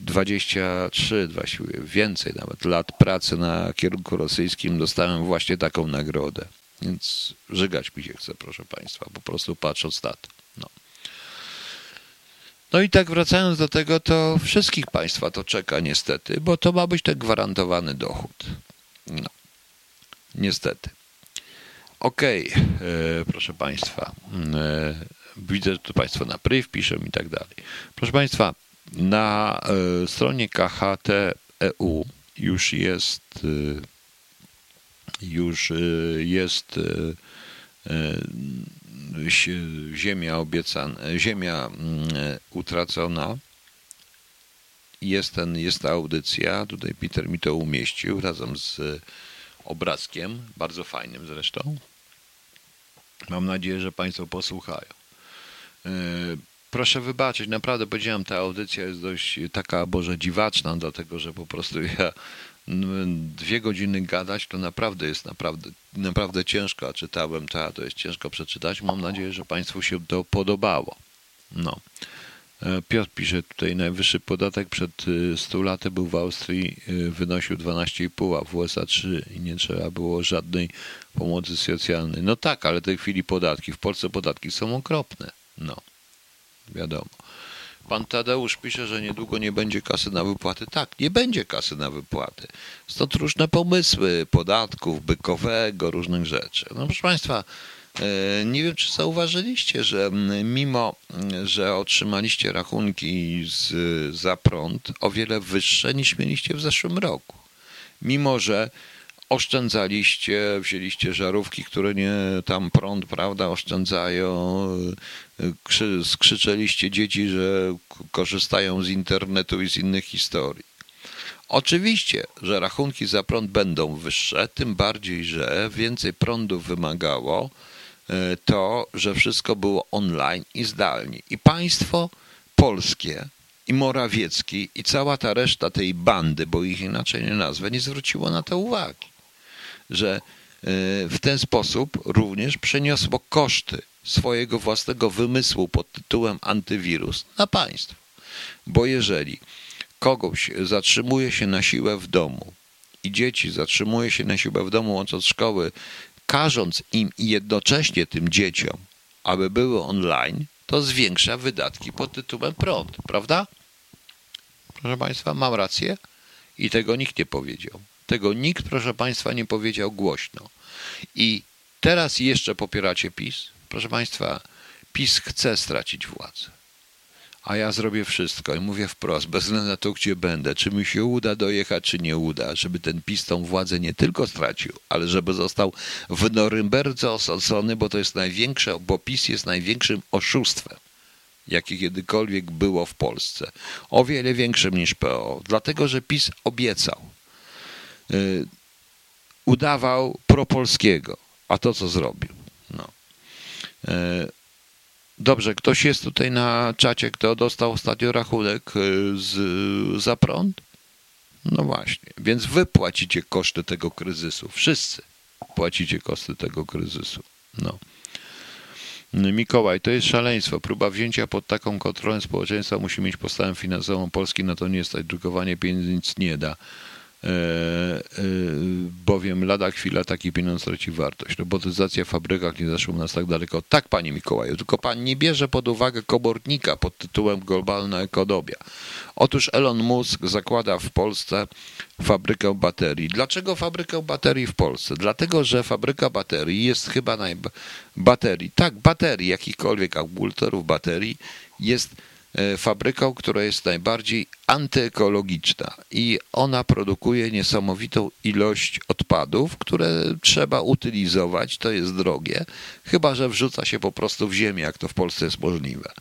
23, właściwie więcej nawet lat pracy na kierunku rosyjskim dostałem właśnie taką nagrodę. Więc żygać mi się chce, proszę Państwa, po prostu patrząc na to. No. No i tak wracając do tego, to wszystkich Państwa to czeka niestety, bo to ma być ten gwarantowany dochód. No, niestety. Okej, proszę Państwa, widzę, że tu Państwo na priv piszą i tak dalej. Proszę Państwa, na stronie KHT.EU Ziemia utracona. Jest ta audycja. Tutaj Peter mi to umieścił razem z obrazkiem, bardzo fajnym zresztą. Mam nadzieję, że Państwo posłuchają. Proszę wybaczyć, naprawdę powiedziałem, ta audycja jest dość taka, Boże, dziwaczna, dlatego że po prostu ja 2 godziny gadać to naprawdę jest ciężko, a czytałem to jest ciężko przeczytać. Mam nadzieję, że Państwu się to podobało. No. Piotr pisze tutaj, najwyższy podatek przed 100 laty był w Austrii, wynosił 12,5, a w USA 3 i nie trzeba było żadnej pomocy socjalnej. No tak, ale w tej chwili podatki, w Polsce podatki są okropne. No, wiadomo. Pan Tadeusz pisze, że niedługo nie będzie kasy na wypłaty. Tak, nie będzie kasy na wypłaty. Stąd różne pomysły podatków, bykowego, różnych rzeczy. No proszę Państwa, nie wiem, czy zauważyliście, że mimo, że otrzymaliście rachunki za prąd o wiele wyższe niż mieliście w zeszłym roku. Mimo, że oszczędzaliście, wzięliście żarówki, które nie tam prąd, prawda, oszczędzają, skrzyczeliście dzieci, że korzystają z internetu i z innych historii. Oczywiście, że rachunki za prąd będą wyższe, tym bardziej, że więcej prądu wymagało to, że wszystko było online i zdalnie. I państwo polskie, i Morawiecki, i cała ta reszta tej bandy, bo ich inaczej nie nazwę, nie zwróciło na to uwagi, że w ten sposób również przeniosło koszty swojego własnego wymysłu pod tytułem antywirus na państwo. Bo jeżeli kogoś zatrzymuje się na siłę w domu i dzieci, zatrzymuje się na siłę w domu łącząc szkoły, każąc im i jednocześnie tym dzieciom, aby były online, to zwiększa wydatki pod tytułem prąd, prawda? Proszę Państwa, mam rację? I tego nikt nie powiedział. Tego nikt, proszę Państwa, nie powiedział głośno. I teraz jeszcze popieracie PiS? Proszę Państwa, PiS chce stracić władzę. A ja zrobię wszystko i mówię wprost, bez względu na to, gdzie będę, czy mi się uda dojechać, czy nie uda, żeby ten PiS tą władzę nie tylko stracił, ale żeby został w Norymberdze osadzony, bo to jest największe, bo PiS jest największym oszustwem, jakie kiedykolwiek było w Polsce. O wiele większym niż PO, dlatego że PiS obiecał, udawał propolskiego, a to co zrobił, no. Dobrze, ktoś jest tutaj na czacie, kto dostał ostatnio rachunek za prąd? No właśnie, więc wy płacicie koszty tego kryzysu. Wszyscy płacicie koszty tego kryzysu. No. Mikołaj, to jest szaleństwo. Próba wzięcia pod taką kontrolę społeczeństwa musi mieć podstawę finansową Polski, na to nie stać. Drukowanie pieniędzy nic nie da. Bowiem lada chwila taki pieniądz straci wartość. Robotyzacja w fabrykach nie zaszła u nas tak daleko. Tak, panie Mikołaju, tylko pan nie bierze pod uwagę komornika pod tytułem globalna ekonomia. Otóż Elon Musk zakłada w Polsce fabrykę baterii. Dlaczego fabrykę baterii w Polsce? Dlatego, że fabryka baterii jest chyba baterii, jakichkolwiek akumulatorów baterii jest fabryką, która jest najbardziej antyekologiczna i ona produkuje niesamowitą ilość odpadów, które trzeba utylizować, to jest drogie, chyba że wrzuca się po prostu w ziemię, jak to w Polsce jest możliwe.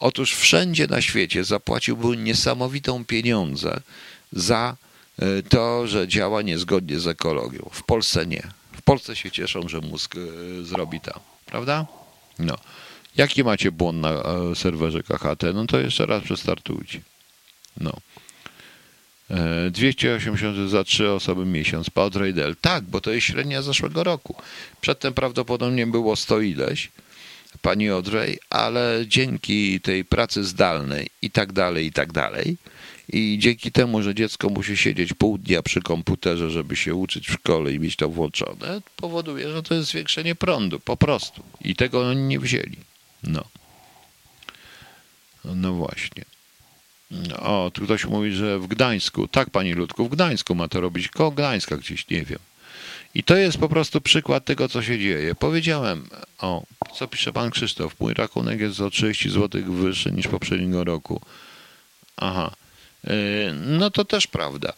Otóż wszędzie na świecie zapłaciłby niesamowitą pieniądze za to, że działa niezgodnie z ekologią. W Polsce nie. W Polsce się cieszą, że Musk zrobi tam, prawda? No. Jaki macie błąd na serwerze KHT? No to jeszcze raz przestartujcie. No. 280 za 3 osoby miesiąc. Padł Raydel. Tak, bo to jest średnia zeszłego roku. Przedtem prawdopodobnie było 100 ileś, pani Odrej, ale dzięki tej pracy zdalnej i tak dalej, i dzięki temu, że dziecko musi siedzieć pół dnia przy komputerze, żeby się uczyć w szkole i mieć to włączone, powoduje, że to jest zwiększenie prądu, po prostu. I tego oni nie wzięli. No. No właśnie. O, tu ktoś mówi, że w Gdańsku. Tak, pani Ludku, w Gdańsku ma to robić. Koło Gdańska gdzieś, nie wiem. I to jest po prostu przykład tego, co się dzieje. Powiedziałem, o, co pisze pan Krzysztof. Mój rachunek jest o 30 zł wyższy niż poprzedniego roku. Aha. No to też prawda.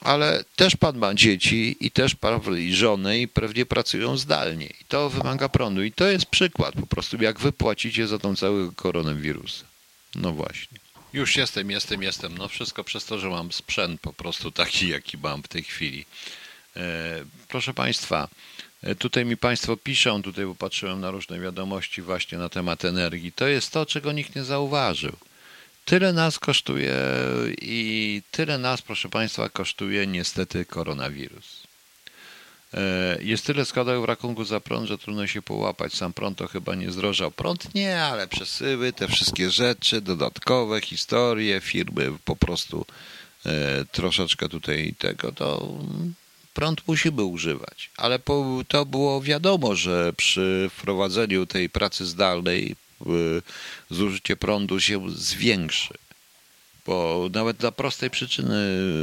Ale też pan ma dzieci i też pan i żonę i pewnie pracują zdalnie. I to wymaga prądu. I to jest przykład po prostu, jak wy płacicie za tą całego koronawirusa. No właśnie. Już jestem. No wszystko przez to, że mam sprzęt po prostu taki, jaki mam w tej chwili. Proszę Państwa, tutaj mi Państwo piszą, tutaj popatrzyłem na różne wiadomości właśnie na temat energii. To jest to, czego nikt nie zauważył. Tyle nas kosztuje i tyle nas, proszę Państwa, kosztuje niestety koronawirus. Jest tyle składek w rachunku za prąd, że trudno się połapać. Sam prąd to chyba nie zdrożał. Prąd nie, ale przesyły, te wszystkie rzeczy, dodatkowe historie, firmy po prostu troszeczkę tutaj tego, to prąd musimy używać. Ale to było wiadomo, że przy wprowadzeniu tej pracy zdalnej zużycie prądu się zwiększy, bo nawet dla prostej przyczyny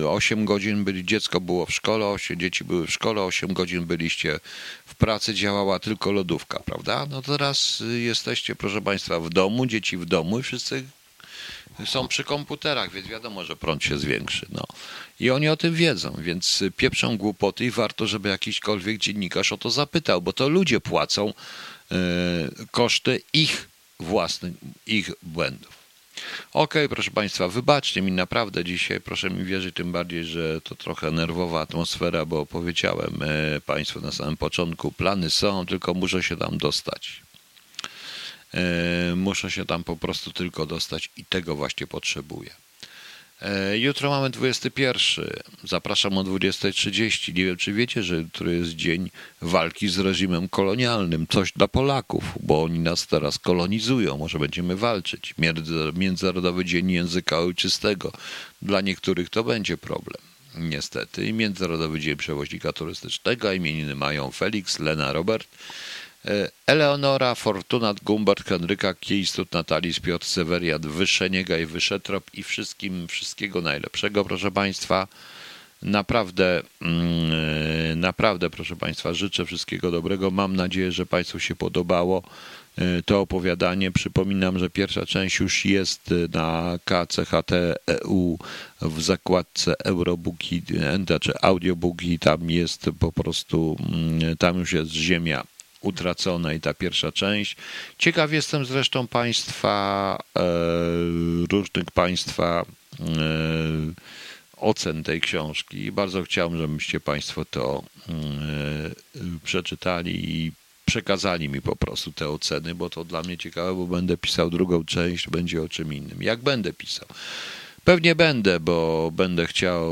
8 godzin dziecko było w szkole, 8 dzieci były w szkole, 8 godzin byliście w pracy, działała tylko lodówka, prawda? No teraz jesteście, proszę Państwa, w domu, dzieci w domu i wszyscy są przy komputerach, więc wiadomo, że prąd się zwiększy. No. I oni o tym wiedzą, więc pieprzą głupoty i warto, żeby jakiśkolwiek dziennikarz o to zapytał, bo to ludzie płacą koszty ich własnych, ich błędów. Okej, proszę Państwa, wybaczcie mi naprawdę dzisiaj, proszę mi wierzyć, tym bardziej, że to trochę nerwowa atmosfera, bo powiedziałem Państwu na samym początku, plany są, tylko muszę się tam dostać. Muszę się tam po prostu tylko dostać i tego właśnie potrzebuję. Jutro mamy 21. Zapraszam o 20:30. Nie wiem, czy wiecie, że jutro jest dzień walki z reżimem kolonialnym. Coś dla Polaków, bo oni nas teraz kolonizują. Może będziemy walczyć. Międzynarodowy Dzień Języka Ojczystego. Dla niektórych to będzie problem. niestety. I Międzynarodowy Dzień Przewoźnika Turystycznego. Imieniny mają Felix, Lena, Robert, Eleonora, Fortunat, Gumbert, Henryka, Kiejstut, Natalis, Piotr, Seweriat, Wyszeniegaj, Wyszetrop i wszystkim wszystkiego najlepszego, proszę Państwa. Naprawdę, proszę Państwa, życzę wszystkiego dobrego. Mam nadzieję, że Państwu się podobało to opowiadanie. Przypominam, że pierwsza część już jest na KHT.EU w zakładce Eurobooki, znaczy Audiobooki. Tam jest po prostu, tam już jest Ziemia Utracona i ta pierwsza część. Ciekaw jestem zresztą Państwa, różnych Państwa ocen tej książki i bardzo chciałbym, żebyście Państwo to przeczytali i przekazali mi po prostu te oceny, bo to dla mnie ciekawe, bo będę pisał drugą część, będzie o czym innym. Jak będę pisał? Pewnie będę, bo będę chciał,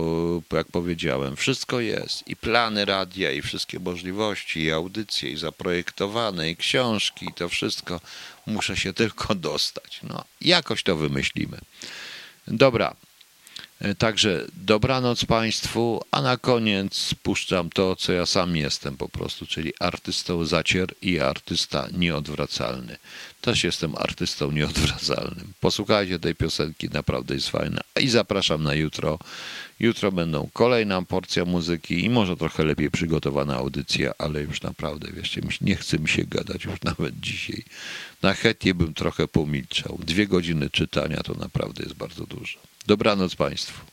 jak powiedziałem, wszystko jest. I plany radia, i wszystkie możliwości, i audycje, i zaprojektowane, i książki, i to wszystko. Muszę się tylko dostać. No, jakoś to wymyślimy. Dobra. Także dobranoc Państwu, a na koniec puszczam to, co ja sam jestem po prostu, czyli artystą zacier i artysta nieodwracalny. Też jestem artystą nieodwracalnym. Posłuchajcie tej piosenki, naprawdę jest fajna. I zapraszam na jutro. Jutro będą kolejna porcja muzyki i może trochę lepiej przygotowana audycja, ale już naprawdę, wierzcie, nie chce mi się gadać już nawet dzisiaj. Na chętnie bym trochę pomilczał. 2 godziny czytania to naprawdę jest bardzo dużo. Dobranoc Państwu.